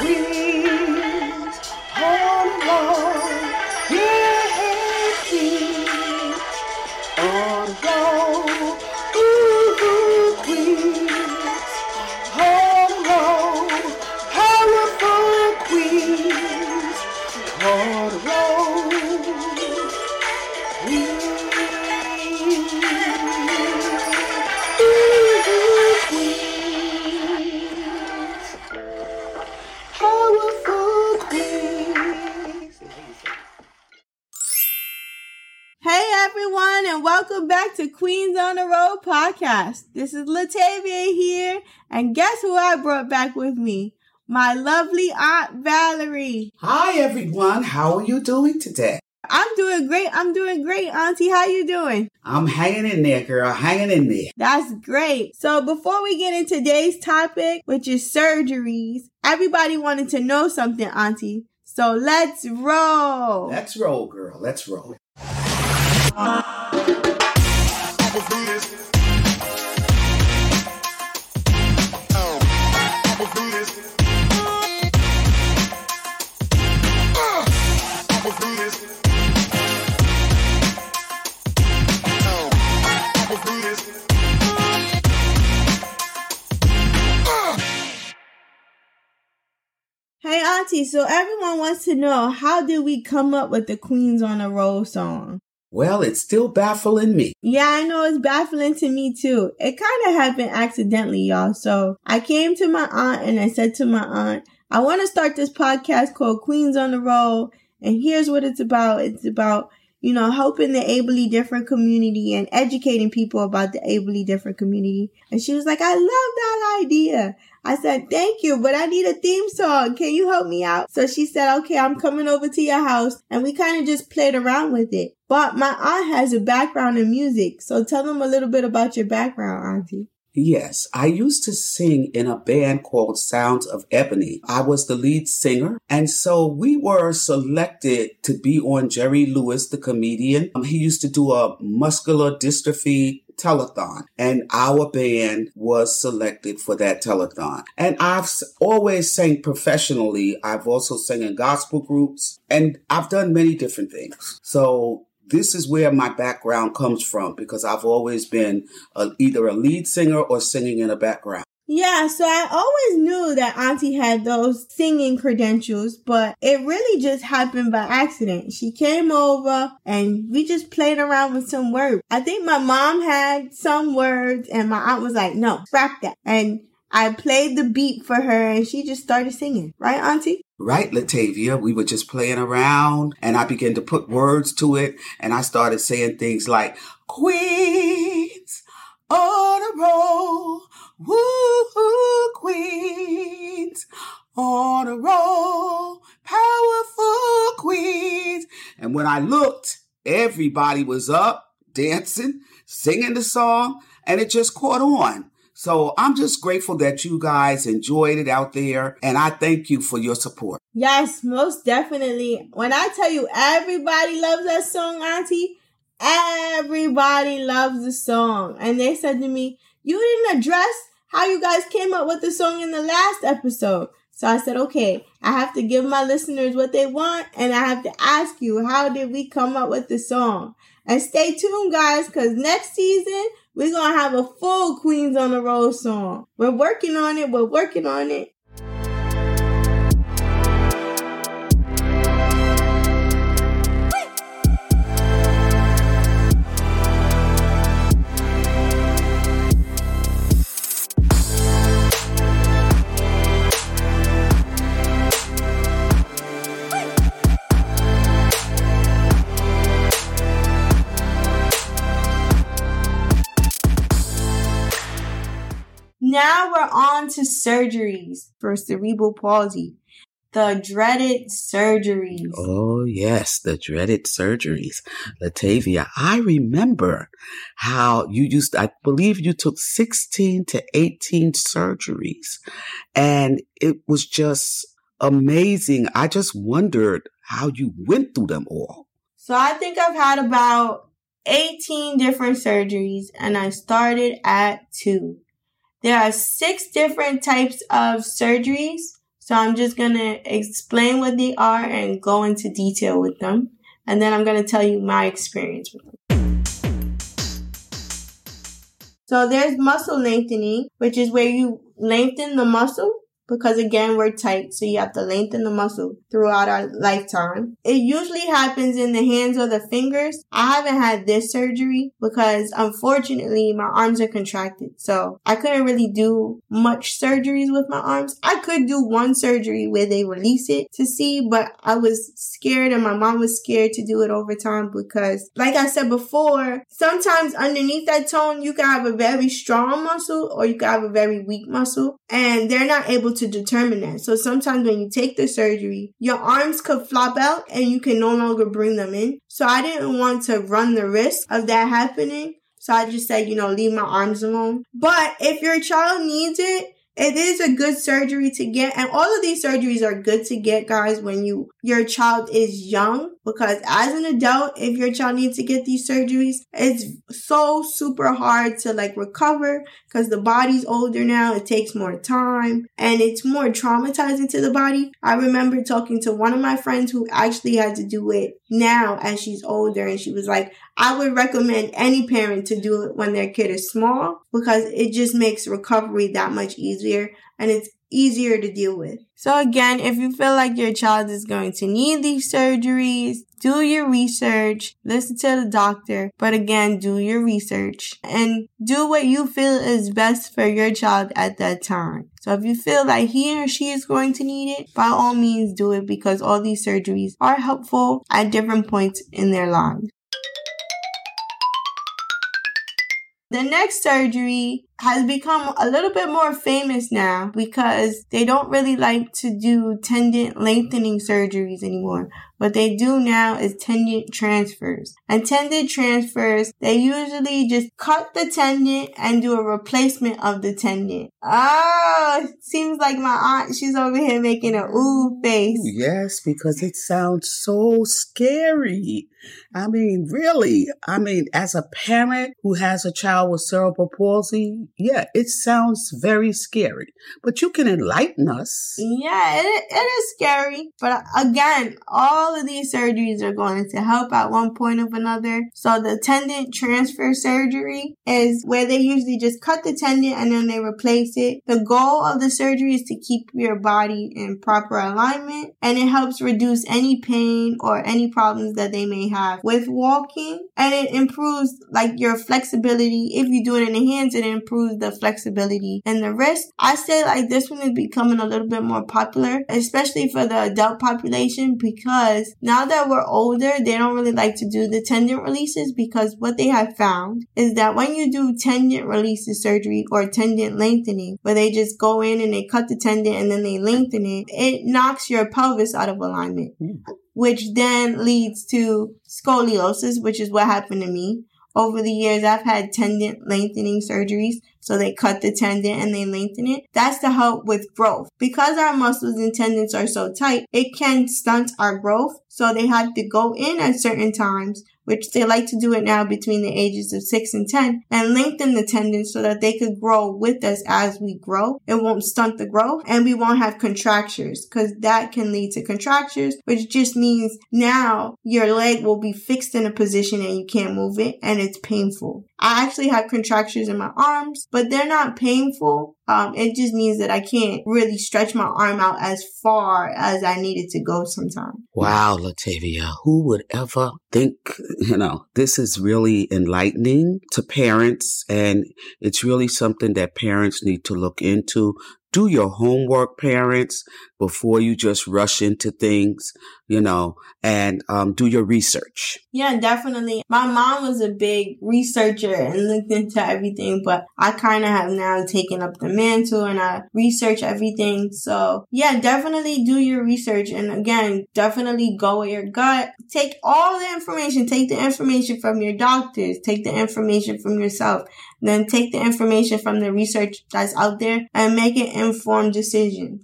Queens on a roll, yeah, Queens on a roll, ooh, Queens on a roll, powerful Queens on a roll, and welcome back to Queens on a Roll podcast. This is Latavia here, and guess who I brought back with me? My lovely Aunt Valerie. Hi, everyone. How are you doing today? I'm doing great, Auntie. How you doing? I'm hanging in there, girl. Hanging in there. That's great. So before we get into today's topic, which is surgeries, everybody wanted to know something, Auntie. So let's roll. Let's roll, girl. Let's roll. Hey, Auntie, so everyone wants to know, how did we come up with the Queens on a Roll song? Well, it's still baffling me. Yeah, I know. It's baffling to me, too. It kind of happened accidentally, y'all. So I came to my aunt and I said to my aunt, I want to start this podcast called Queens on the Roll. And here's what it's about. It's about, you know, helping the ably different community and educating people about the ably different community. And she was like, I love that idea. I said, thank you, but I need a theme song. Can you help me out? So she said, okay, I'm coming over to your house. And we kind of just played around with it. But my aunt has a background in music. So tell them a little bit about your background, Auntie. Yes, I used to sing in a band called Sounds of Ebony. I was the lead singer, and so we were selected to be on Jerry Lewis, the comedian. He used to do a muscular dystrophy telethon, and our band was selected for that telethon. And I've always sang professionally. I've also sang in gospel groups, and I've done many different things. So this is where my background comes from, because I've always been either a lead singer or singing in a background. Yeah, so I always knew that Auntie had those singing credentials, but it really just happened by accident. She came over and we just played around with some words. I think my mom had some words and my aunt was like, no, scrap that. And I played the beat for her and she just started singing. Right, Auntie? Right, Latavia. We were just playing around and I began to put words to it. And I started saying things like, Queens on a roll. Woo, Queens on a roll. Powerful Queens. And when I looked, everybody was up, dancing, singing the song, and it just caught on. So I'm just grateful that you guys enjoyed it out there, and I thank you for your support. Yes, most definitely. When I tell you everybody loves that song, Auntie, everybody loves the song. And they said to me, you didn't address how you guys came up with the song in the last episode. So I said, okay, I have to give my listeners what they want, and I have to ask you, how did we come up with the song? And stay tuned, guys, because next season, we're going to have a full Queens on a Roll song. We're working on it. Now we're on to surgeries for cerebral palsy. The dreaded surgeries. Oh, yes, the dreaded surgeries. Latavia, I remember how you used to, I believe you took 16 to 18 surgeries, and it was just amazing. I just wondered how you went through them all. So I think I've had about 18 different surgeries, and I started at 2. There are 6 different types of surgeries. So I'm just going to explain what they are and go into detail with them. And then I'm going to tell you my experience with them. So there's muscle lengthening, which is where you lengthen the muscle because, again, we're tight. So you have to lengthen the muscle throughout our lifetime. It usually happens in the hands or the fingers. I haven't had this surgery because, unfortunately, my arms are contracted. So I couldn't really do much surgeries with my arms. I could do one surgery where they release it to see, but I was scared and my mom was scared to do it over time because, like I said before, sometimes underneath that tone, you can have a very strong muscle or you can have a very weak muscle, and they're not able to determine that. So sometimes when you take the surgery, your arms could flop out and you can no longer bring them in. So I didn't want to run the risk of that happening. So I just said, leave my arms alone. But if your child needs it, it is a good surgery to get. And all of these surgeries are good to get, guys, when your child is young. Because as an adult, if your child needs to get these surgeries, it's so super hard to recover because the body's older now. It takes more time and it's more traumatizing to the body. I remember talking to one of my friends who actually had to do it now as she's older. And she was like, I would recommend any parent to do it when their kid is small because it just makes recovery that much easier and it's easier to deal with. So again, if you feel like your child is going to need these surgeries, do your research, listen to the doctor, but again, do your research and do what you feel is best for your child at that time. So if you feel like he or she is going to need it, by all means do it because all these surgeries are helpful at different points in their lives. The next surgery has become a little bit more famous now because they don't really like to do tendon lengthening surgeries anymore. What they do now is tendon transfers. And tendon transfers, they usually just cut the tendon and do a replacement of the tendon. Oh, it seems like my aunt, she's over here making an ooh face. Yes, because it sounds so scary. Really. As a parent who has a child with cerebral palsy, yeah, it sounds very scary, but you can enlighten us. Yeah, it is scary. But again, all of these surgeries are going to help at one point or another. So the tendon transfer surgery is where they usually just cut the tendon and then they replace it. The goal of the surgery is to keep your body in proper alignment, and it helps reduce any pain or any problems that they may have with walking. And it improves your flexibility. If you do it in the hands, it improves the flexibility in the wrist. I say this one is becoming a little bit more popular, especially for the adult population, because now that we're older, they don't really like to do the tendon releases because what they have found is that when you do tendon releases surgery or tendon lengthening, where they just go in and they cut the tendon and then they lengthen it, it knocks your pelvis out of alignment, which then leads to scoliosis, which is what happened to me. Over the years, I've had tendon lengthening surgeries. So they cut the tendon and they lengthen it. That's to help with growth. Because our muscles and tendons are so tight, it can stunt our growth. So they have to go in at certain times, which they like to do it now between the ages of 6 and 10, and lengthen the tendons so that they could grow with us as we grow. It won't stunt the growth, and we won't have contractures, because that can lead to contractures, which just means now your leg will be fixed in a position and you can't move it, and it's painful. I actually have contractures in my arms, but they're not painful. It just means that I can't really stretch my arm out as far as I need it to go sometimes. Wow, Latavia, who would ever think, this is really enlightening to parents, and it's really something that parents need to look into. Do your homework, parents, before you just rush into things, and do your research. Yeah, definitely. My mom was a big researcher and looked into everything, but I kind of have now taken up the mantle and I research everything. So yeah, definitely do your research. And again, definitely go with your gut. Take all the information. Take the information from your doctors. Take the information from yourself. Then take the information from the research that's out there and make an informed decision.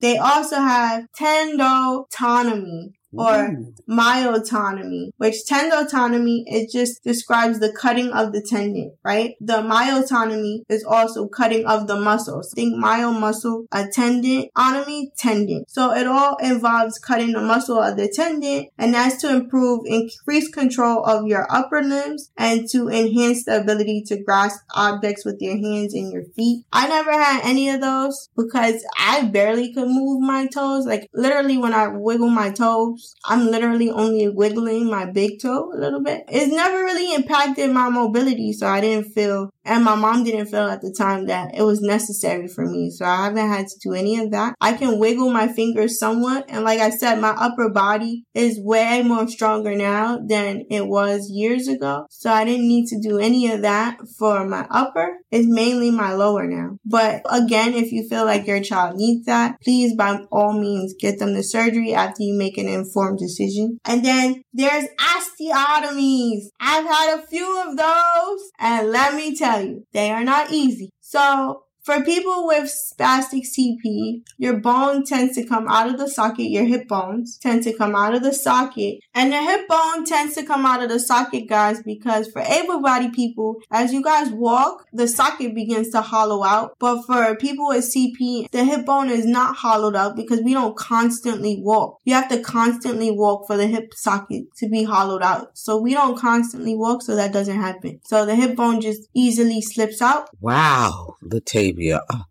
They also have tendotomy, or myotonomy, which tendotonomy, it just describes the cutting of the tendon, right? The myotonomy is also cutting of the muscles. Think myo muscle, a tendon, otomy, tendon. So it all involves cutting the muscle of the tendon, and that's to improve increased control of your upper limbs and to enhance the ability to grasp objects with your hands and your feet. I never had any of those because I barely could move my toes. Like literally when I wiggle my toes, I'm literally only wiggling my big toe a little bit. It's never really impacted my mobility, so I didn't feel, and my mom didn't feel at the time, that it was necessary for me. So I haven't had to do any of that. I can wiggle my fingers somewhat. And like I said, my upper body is way more stronger now than it was years ago. So I didn't need to do any of that for my upper. It's mainly my lower now. But again, if you feel like your child needs that, please by all means get them the surgery after you make an informed decision. And then there's osteotomies. I've had a few of those, and let me tell you, they are not easy. So for people with spastic CP, your bone tends to come out of the socket, your hip bones tend to come out of the socket, and the hip bone tends to come out of the socket, guys, because for able-bodied people, as you guys walk, the socket begins to hollow out, but for people with CP, the hip bone is not hollowed out because we don't constantly walk. You have to constantly walk for the hip socket to be hollowed out, so we don't constantly walk, so that doesn't happen. So the hip bone just easily slips out. Wow, the tape. Oh,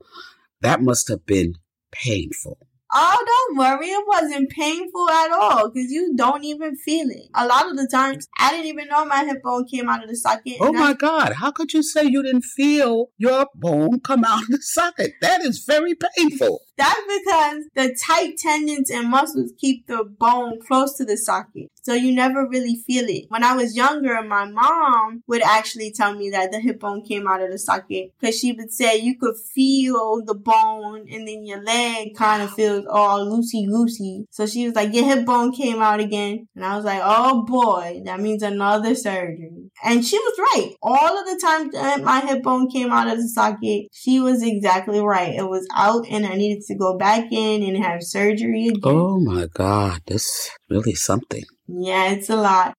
that must have been painful. Oh, don't worry. It wasn't painful at all because you don't even feel it. A lot of the times, I didn't even know my hip bone came out of the socket. Oh, my God. How could you say you didn't feel your bone come out of the socket? That is very painful. That's because the tight tendons and muscles keep the bone close to the socket. So you never really feel it. When I was younger, my mom would actually tell me that the hip bone came out of the socket because she would say you could feel the bone and then your leg kind of feels all loosey-goosey. So she was like, your hip bone came out again. And I was like, oh boy, that means another surgery. And she was right. All of the time that my hip bone came out of the socket, she was exactly right. It was out and I needed to go back in and have surgery again. Oh my God, that's really something. Yeah, it's a lot.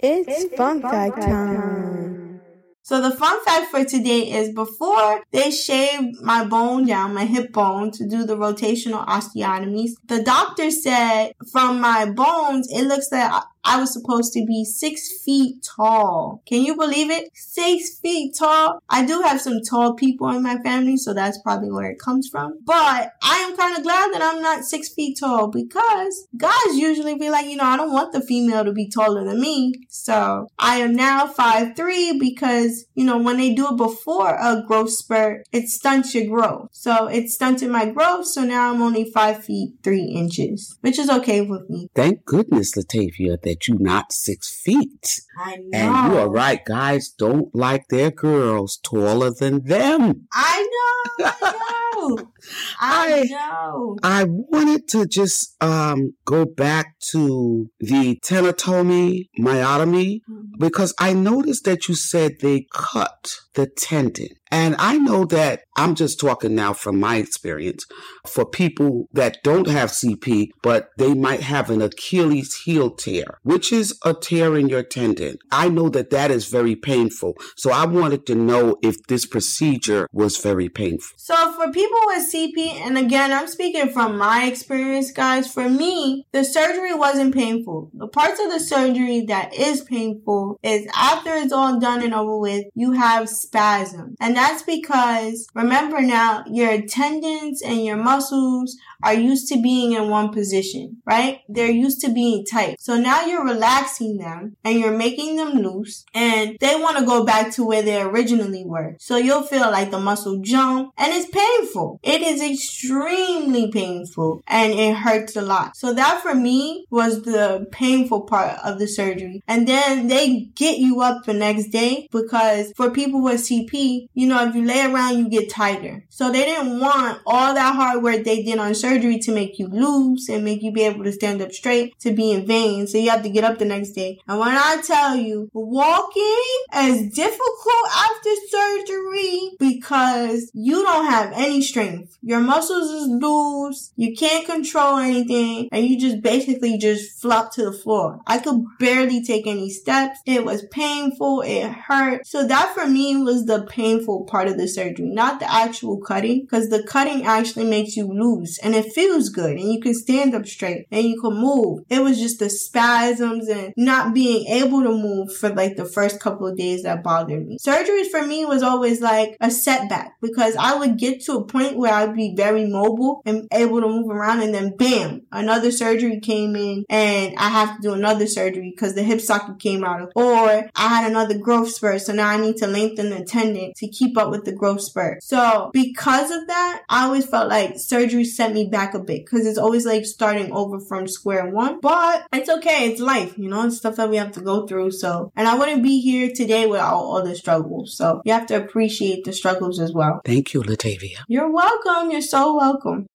It's fun fact time. So the fun fact for today is before they shaved my bone down, my hip bone, to do the rotational osteotomies, the doctor said from my bones, it looks like I was supposed to be 6 feet tall. Can you believe it? 6 feet tall. I do have some tall people in my family, so that's probably where it comes from. But I am kind of glad that I'm not 6 feet tall because guys usually be like, I don't want the female to be taller than me. So I am now 5'3" because, when they do it before a growth spurt, it stunts your growth. So it stunted my growth. So now I'm only 5'3", which is okay with me. Thank goodness, Latavia, that you're not 6 feet. I know. And you are right. Guys don't like their girls taller than them. I know. I know. I wanted to just go back to the tenotomy, myotomy, because I noticed that you said they cut the tendon. And I know that I'm just talking now from my experience for people that don't have CP, but they might have an Achilles heel tear, which is a tear in your tendon. I know that that is very painful. So I wanted to know if this procedure was very painful. So for people with CP, and again, I'm speaking from my experience, guys, for me, the surgery wasn't painful. The parts of the surgery that is painful is after it's all done and over with, you have spasm. And that's because, remember now, your tendons and your muscles are used to being in one position, right? They're used to being tight. So now you're relaxing them and you're making them loose and they want to go back to where they originally were. So you'll feel like the muscle jump and it's painful. It is extremely painful and it hurts a lot. So that for me was the painful part of the surgery. And then they get you up the next day because for people with CP, you know, if you lay around, you get tighter. So they didn't want all that hard work they did on surgery to make you loose and make you be able to stand up straight to be in vain. So you have to get up the next day. And when I tell you, walking is difficult after surgery because you don't have any strength. Your muscles is loose. You can't control anything. And you just basically just flop to the floor. I could barely take any steps. It was painful. It hurt. So that for me was the painful part of the surgery, not the actual cutting, because the cutting actually makes you loose and it feels good and you can stand up straight and you can move. It was just the spasms and not being able to move for like the first couple of days that bothered me. Surgery for me was always like a setback because I would get to a point where I'd be very mobile and able to move around and then bam, another surgery came in and I have to do another surgery because the hip socket came out of, or I had another growth spurt, so now I need to lengthen the tendon to keep up with the growth spurt. So because of that, I always felt like surgery sent me back a bit because it's always like starting over from square one. But it's okay. It's life, you know, it's stuff that we have to go through. So, and I wouldn't be here today without all the struggles. So you have to appreciate the struggles as well. Thank you, Latavia. You're welcome. You're so welcome.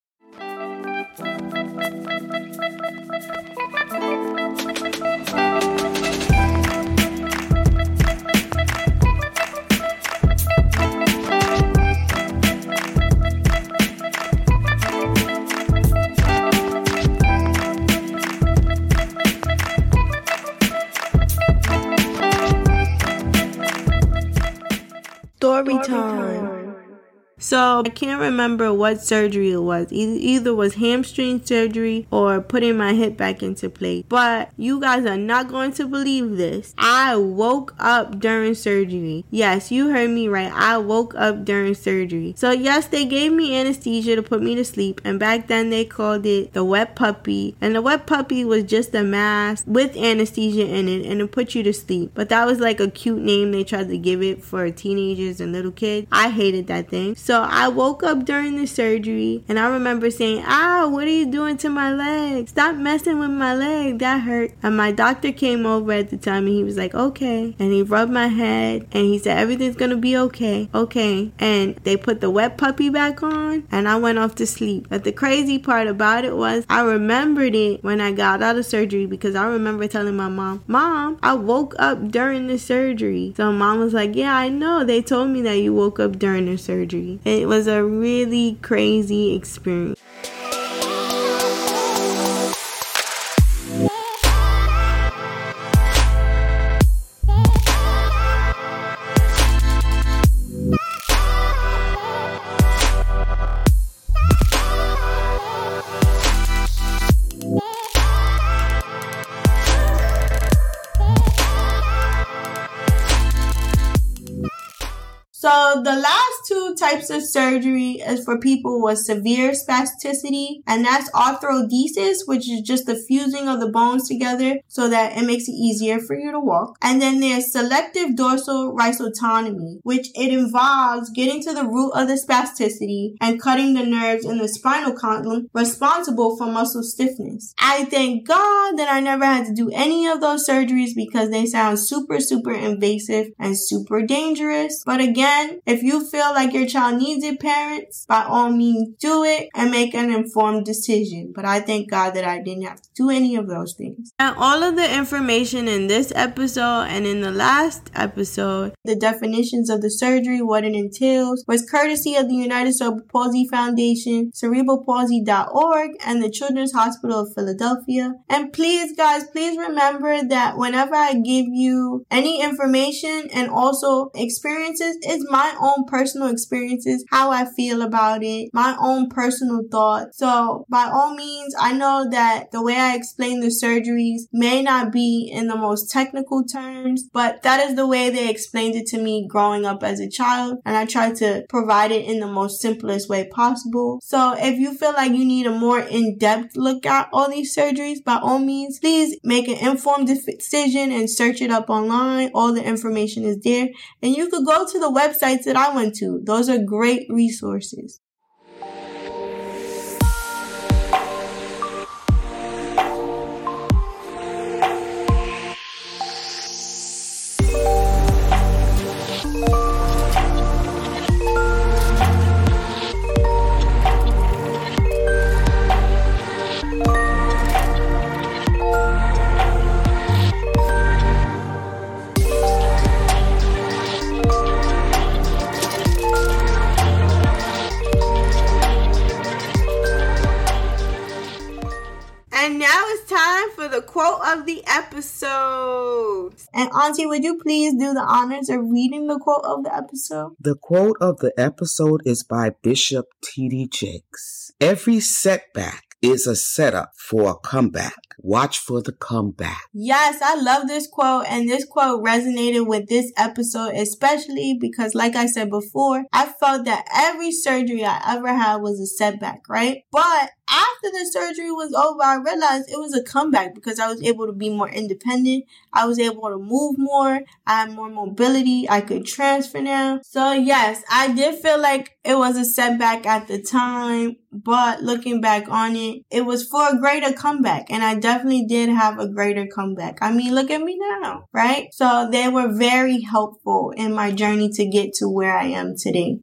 Story time. So I can't remember what surgery it was. Either was hamstring surgery or putting my hip back into place. But you guys are not going to believe this. I woke up during surgery. Yes, you heard me right. I woke up during surgery. So yes, they gave me anesthesia to put me to sleep. And back then they called it the wet puppy. And the wet puppy was just a mask with anesthesia in it and it put you to sleep. But that was like a cute name they tried to give it for teenagers and little kids. I hated that thing. So I woke up during the surgery and I remember saying, what are you doing to my leg? Stop messing with my leg. That hurt. And my doctor came over at the time and he was like, okay. And he rubbed my head and he said, everything's going to be okay. Okay. And they put the wet puppy back on and I went off to sleep. But the crazy part about it was I remembered it when I got out of surgery because I remember telling my mom, I woke up during the surgery. So mom was like, yeah, I know. They told me that you woke up during the surgery. It was a really crazy experience. So the last two types of surgery is for people with severe spasticity, and that's arthrodesis, which is just the fusing of the bones together so that it makes it easier for you to walk. And then there's selective dorsal risototomy, which it involves getting to the root of the spasticity and cutting the nerves in the spinal column responsible for muscle stiffness. I thank God that I never had to do any of those surgeries because they sound super, super invasive and super dangerous. But again, if you feel like your child needs it, parents, by all means do it and make an informed decision. But I thank God that I didn't have to do any of those things. And all of the information in this episode and in the last episode, the definitions of the surgery, what it entails, was courtesy of the United Cerebral Palsy Foundation, cerebralpalsy.org, and the Children's Hospital of Philadelphia. And please, guys, please remember that whenever I give you any information and also experiences, it's my own personal personal experiences, how I feel about it, my own personal thoughts. So by all means, I know that the way I explain the surgeries may not be in the most technical terms, but that is the way they explained it to me growing up as a child, and I try to provide it in the most simplest way possible. So if you feel like you need a more in-depth look at all these surgeries, by all means, please make an informed decision and search it up online. All the information is there, and you could go to the websites that I went to. Those are great resources. Episode. And Auntie, would you please do the honors of reading the quote of the episode? The quote of the episode is by Bishop T.D. Jakes. Every setback is a setup for a comeback. Watch for the comeback. Yes, I love this quote, and this quote resonated with this episode especially because, like I said before, I felt that every surgery I ever had was a setback, right? But after the surgery was over, I realized it was a comeback because I was able to be more independent. I was able to move more. I had more mobility. I could transfer now. So yes, I did feel like it was a setback at the time, but looking back on it, it was for a greater comeback, and I definitely did have a greater comeback. I mean, look at me now, right? So they were very helpful in my journey to get to where I am today.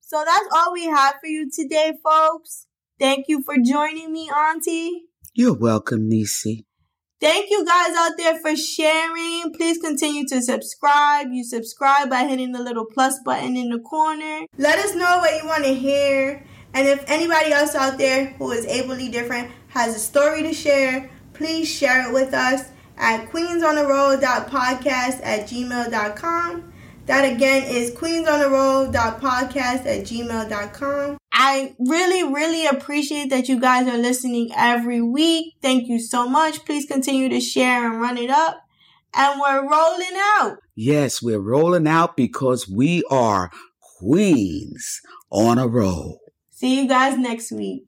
So that's all we have for you today, folks. Thank you for joining me, Auntie. You're welcome, Niecy. Thank you guys out there for sharing. Please continue to subscribe. You subscribe by hitting the little plus button in the corner. Let us know what you want to hear. And if anybody else out there who is ably different has a story to share, please share it with us at queensonaroll.podcast@gmail.com. That again is queensonaroll.podcast@gmail.com. I really appreciate that you guys are listening every week. Thank you so much. Please continue to share and run it up. And we're rolling out. Yes, we're rolling out because we are Queens on a Roll. See you guys next week.